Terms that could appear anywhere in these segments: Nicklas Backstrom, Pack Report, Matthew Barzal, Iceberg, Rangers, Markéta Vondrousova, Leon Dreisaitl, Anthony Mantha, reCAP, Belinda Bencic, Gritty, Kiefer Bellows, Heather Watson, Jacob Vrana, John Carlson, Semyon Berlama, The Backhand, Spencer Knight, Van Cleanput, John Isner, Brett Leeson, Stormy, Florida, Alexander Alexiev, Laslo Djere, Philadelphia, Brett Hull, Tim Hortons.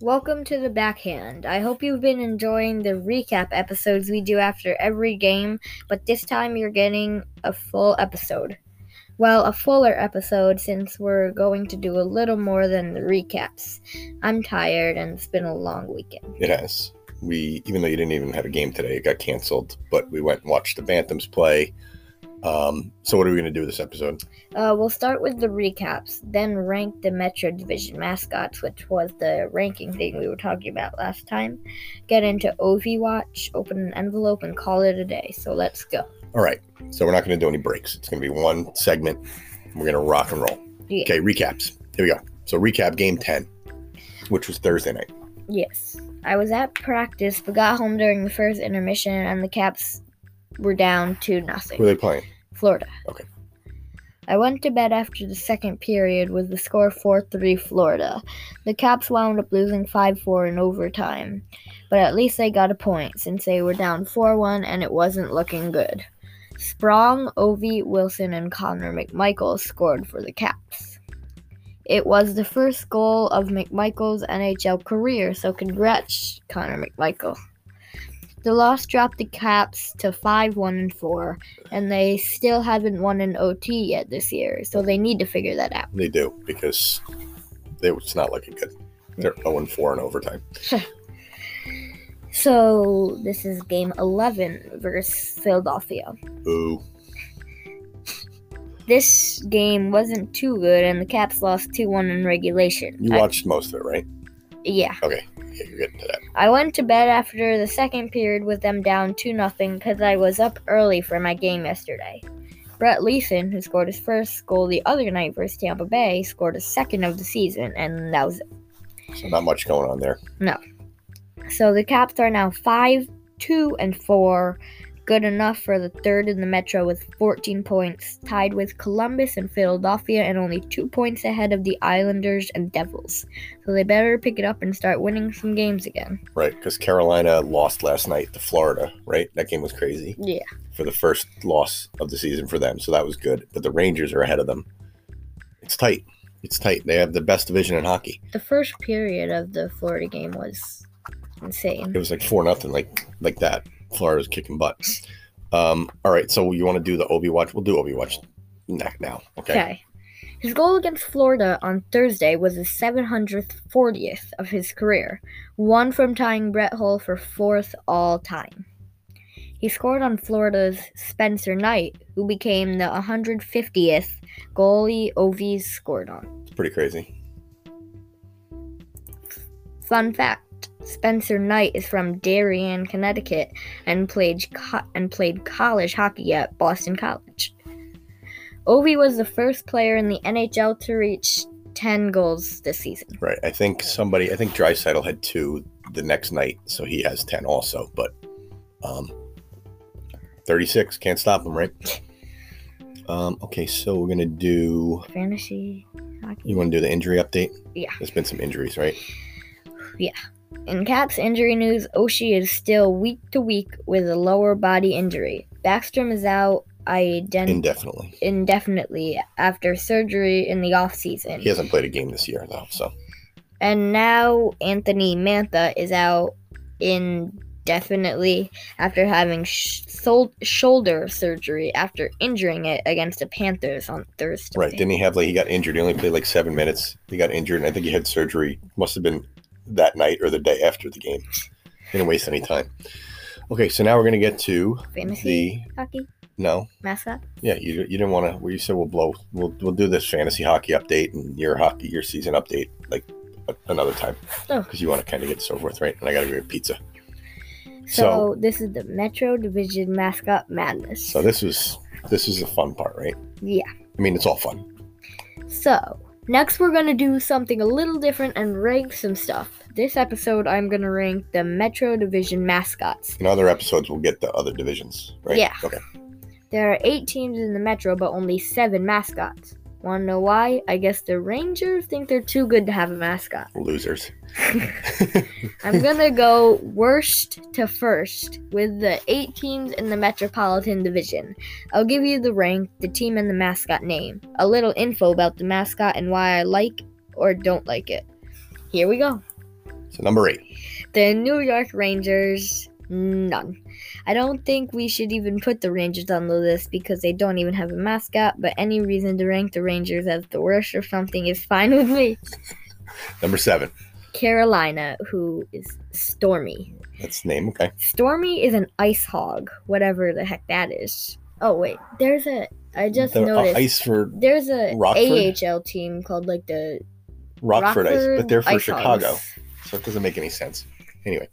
Welcome to The Backhand. I hope you've been enjoying the recap episodes we do after every game, but this time you're getting a full episode. Well, a fuller episode since we're going to do a little more than the recaps. I'm tired and it's been a long weekend. It has. Even though you didn't even have a game today, it got canceled, but we went and watched the Bantams play. So what are we going to do this episode? We'll start with the recaps, then rank the Metro Division mascots, which was the ranking thing we were talking about last time. Get into Ovi watch, open an envelope, and call it a day. So let's go. All right. So we're not going to do any breaks. It's going to be one segment. We're going to rock and roll. Yeah. Okay, recaps. Here we go. So recap game 10, which was Thursday night. Yes. I was at practice, but got home during the first intermission, and the Caps were down 2-0. Who are they playing? Florida. Okay. I went to bed after the second period with the score 4-3 Florida. The Caps wound up losing 5-4 in overtime, but at least they got a point since they were down 4-1 and it wasn't looking good. Sprong, Ovi, Wilson, and Connor McMichael scored for the Caps. It was the first goal of McMichael's NHL career, so congrats, Connor McMichael. The loss dropped the Caps to 5-1-4, and they still haven't won an OT yet this year, so they need to figure that out. They do, because it's not looking good. They're 0-4 in overtime. So, this is game 11 versus Philadelphia. Ooh. This game wasn't too good, and the Caps lost 2-1 in regulation. You watched most of it, right? Yeah. Okay. Yeah, you're getting to that. I went to bed after the second period with them down 2-0 because I was up early for my game yesterday. Brett Leeson, who scored his first goal the other night versus Tampa Bay, scored his second of the season, and that was it. So not much going on there. No. So the Caps are now 5-2-4, good enough for the third in the Metro with 14 points, tied with Columbus and Philadelphia and only 2 points ahead of the Islanders and Devils. So they better pick it up and start winning some games again. Right, because Carolina lost last night to Florida, right? That game was crazy. Yeah. For the first loss of the season for them, so that was good. But the Rangers are ahead of them. It's tight. They have the best division in hockey. The first period of the Florida game was insane. It was like 4-0, like that. Florida's kicking butt. All right, so you want to do the Ovi watch? We'll do Ovi watch now. Okay. His goal against Florida on Thursday was his 740th of his career, one from tying Brett Hull for fourth all time. He scored on Florida's Spencer Knight, who became the 150th goalie Ovi's scored on. It's pretty crazy. Fun fact. Spencer Knight is from Darien, Connecticut, and played college hockey at Boston College. Ovi was the first player in the NHL to reach 10 goals this season. Right. I think Dreisaitl had 2 the next night, so he has 10 also, but 36, can't stop him, right? Okay, so we're going to do fantasy hockey. You want to do the injury update? Yeah. There's been some injuries, right? Yeah. In Caps injury news, Oshie is still week to week with a lower body injury. Backstrom is out indefinitely after surgery in the offseason. He hasn't played a game this year, though. So. And now Anthony Mantha is out indefinitely after having shoulder surgery after injuring it against the Panthers on Thursday. Right. Didn't he have, he got injured. He only played 7 minutes. He got injured, and I think he had surgery. Must have been that night or the day after the game. Didn't waste any time. Okay, so now we're going to get to fantasy hockey. No. Mascot? Yeah, you didn't want to. You said we'll do this fantasy hockey update and your season update another time. Oh. Because you want to kind of get so forth, right? And I got to go get pizza. So this is the Metro Division mascot madness. So this is the fun part, right? Yeah. I mean, it's all fun. So. Next, we're going to do something a little different and rank some stuff. This episode, I'm going to rank the Metro Division mascots. In other episodes, we'll get the other divisions, right? Yeah. Okay. There are 8 teams in the Metro, but only 7 mascots. Want to know why? I guess the Rangers think they're too good to have a mascot. Losers. I'm going to go worst to first with the 8 teams in the Metropolitan Division. I'll give you the rank, the team, and the mascot name. A little info about the mascot and why I like or don't like it. Here we go. So number 8. The New York Rangers, none. I don't think we should even put the Rangers on the list because they don't even have a mascot, but any reason to rank the Rangers as the worst or something is fine with me. Number 7. Carolina, who is Stormy. That's the name, okay. Stormy is an ice hog, whatever the heck that is. Oh, wait, there's a... I just noticed. Iceford, there's a Rockford? AHL team called, like, the... Rockford Ice, but they're for Chicago. Hogs. So it doesn't make any sense. Anyway.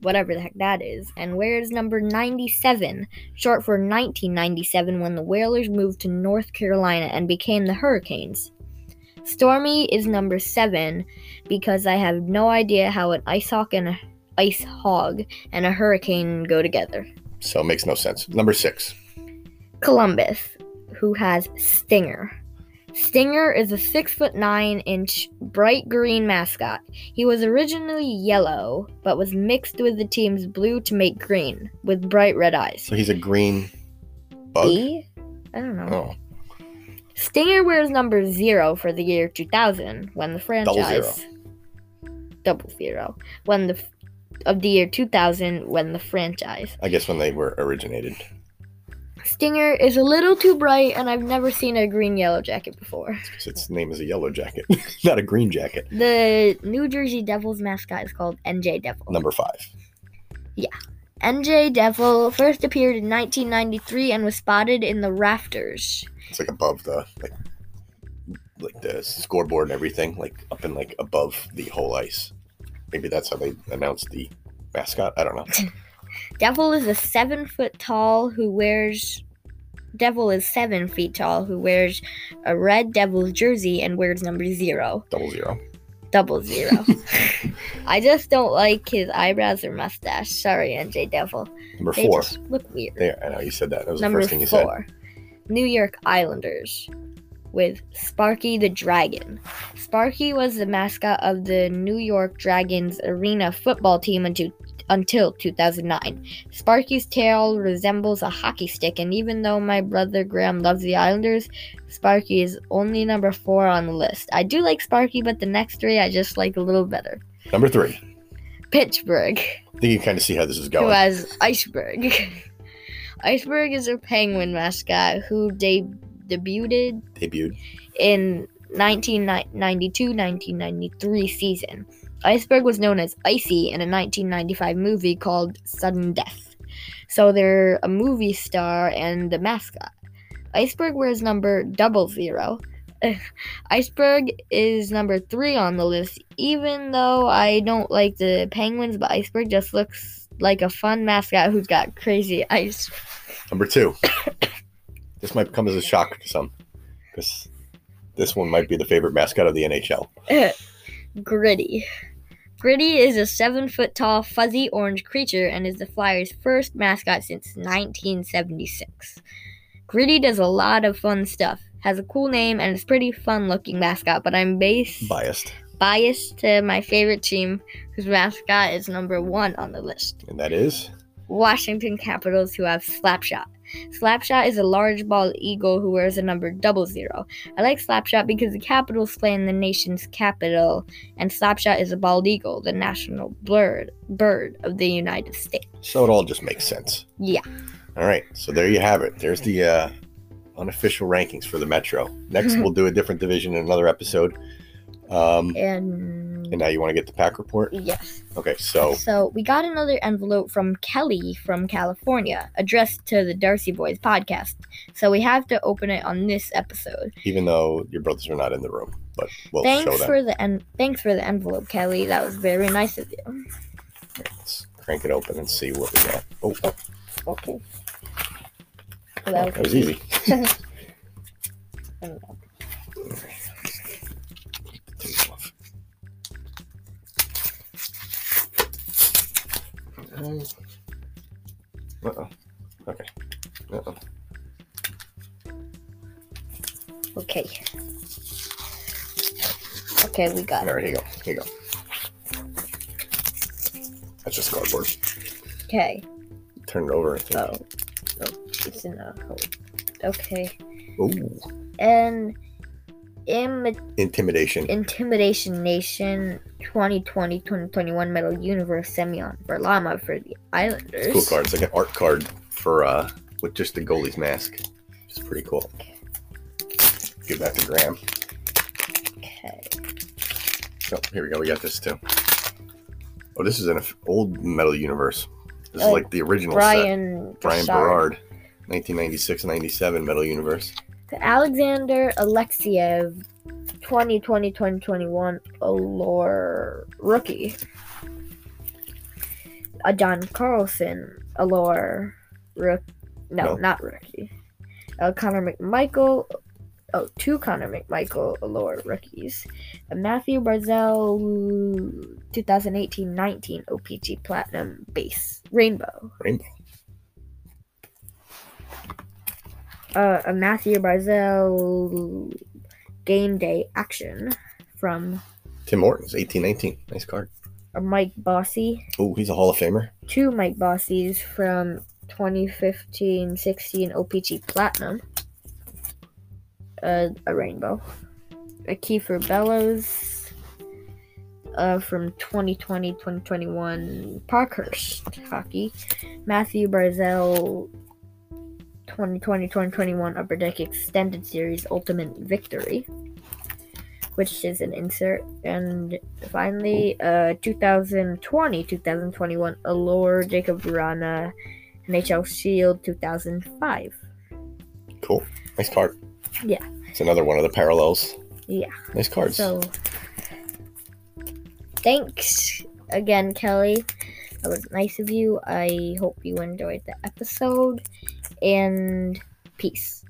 Whatever the heck that is. And where's number 97? Short for 1997, when the Whalers moved to North Carolina and became the Hurricanes. Stormy is number 7 because I have no idea how an ice hog and a hurricane go together. So it makes no sense. Number 6. Columbus, who has Stinger. Stinger is a 6'9" bright green mascot. He was originally yellow, but was mixed with the team's blue to make green, with bright red eyes. So he's a green bug? Bee? I don't know. Oh. Stinger wears number 0 for the year 2000, when the franchise... Double zero. Of the year 2000, when the franchise... I guess when they were originated. Stinger is a little too bright, and I've never seen a green yellow jacket before. Its name is a yellow jacket, not a green jacket. The New Jersey Devil's mascot is called NJ Devil. Number 5. Yeah. NJ Devil first appeared in 1993 and was spotted in the rafters. It's like above the like the scoreboard and everything, like up and like above the whole ice. Maybe that's how they announced the mascot. I don't know. Devil is 7 foot tall who wears. Devil is 7 feet tall who wears a red Devil's jersey and wears number 0. Double zero. I just don't like his eyebrows or mustache. Sorry, NJ Devil. Number 4. They just look weird. I know you said that. That was number the first thing you 4. Said. New York Islanders with Sparky the Dragon. Sparky was the mascot of the New York Dragons arena football team until 2009. Sparky's tail resembles a hockey stick, and even though my brother Graham loves the Islanders, Sparky is only number 4 on the list. I do like Sparky, but the next 3 I just like a little better. Number 3. Pittsburgh. I think you kind of see how this is going. Who has Iceberg. Iceberg is a penguin mascot who debuted in 1992-1993 season. Iceberg was known as Icy in a 1995 movie called Sudden Death. So they're a movie star and the mascot. Iceberg wears number 00. Iceberg is number 3 on the list, even though I don't like the Penguins, but Iceberg just looks like a fun mascot who's got crazy eyes. Number 2. This might come as a shock to some, because this one might be the favorite mascot of the NHL. Gritty. Gritty is a 7 foot tall, fuzzy orange creature and is the Flyers' first mascot since 1976. Gritty does a lot of fun stuff, has a cool name, and is a pretty fun-looking mascot, but I'm biased to my favorite team, whose mascot is number 1 on the list. And that is? Washington Capitals, who have Slapshot. Slapshot is a large bald eagle who wears a number 00. I like Slapshot because the Capitals play in the nation's capital, and Slapshot is a bald eagle, the national bird of the United States. So it all just makes sense. Yeah. All right, so there you have it. There's the unofficial rankings for the Metro. Next, we'll do a different division in another episode. And now you want to get the pack report? Yes. Okay, so we got another envelope from Kelly from California, addressed to the Darcy Boys podcast. So we have to open it on this episode. Even though your brothers are not in the room, but we'll show them. Thanks for the envelope, Kelly. That was very nice of you. Right, let's crank it open and see what we got. Oh. Okay. Well, that was easy. Okay. Okay. Okay, we got it. All right, here you go. That's just cardboard. Okay. Turn it over, I think. Oh, it's in a hole. Okay. Ooh. And Intimidation Nation 2020-2021 Medal Universe Semyon Berlama for the Islanders. It's cool card. It's like an art card for with just the goalie's mask. It's pretty cool. Give that to Graham. Okay. Oh, here we go. We got this too. Oh, this is an old Medal Universe. This is like the original set. Brian Burrard, 1996-97 Medal Universe. Alexander Alexiev, 2020-2021 Allure Rookie. John Carlson, Allure Rookie. No, not Rookie. Connor McMichael. Oh, two Connor McMichael Allure Rookies. Matthew Barzal, 2018-19 OPG Platinum Base. Rainbow. A Matthew Barzal game day action from Tim Hortons, 1819. Nice card. A Mike Bossy. Oh, he's a Hall of Famer. Two Mike Bossys from 2015-16 OPG Platinum. A rainbow. A Kiefer Bellows from 2020-2021 Parkhurst Hockey. Matthew Barzal, 2020-2021 Upper Deck Extended Series Ultimate Victory, which is an insert. And finally, 2020-2021 Allure Jacob Vrana NHL Shield 2005. Cool. Nice card. Yeah. It's another one of the parallels. Yeah. Nice cards. So, thanks again, Kelly. That was nice of you. I hope you enjoyed the episode. And peace.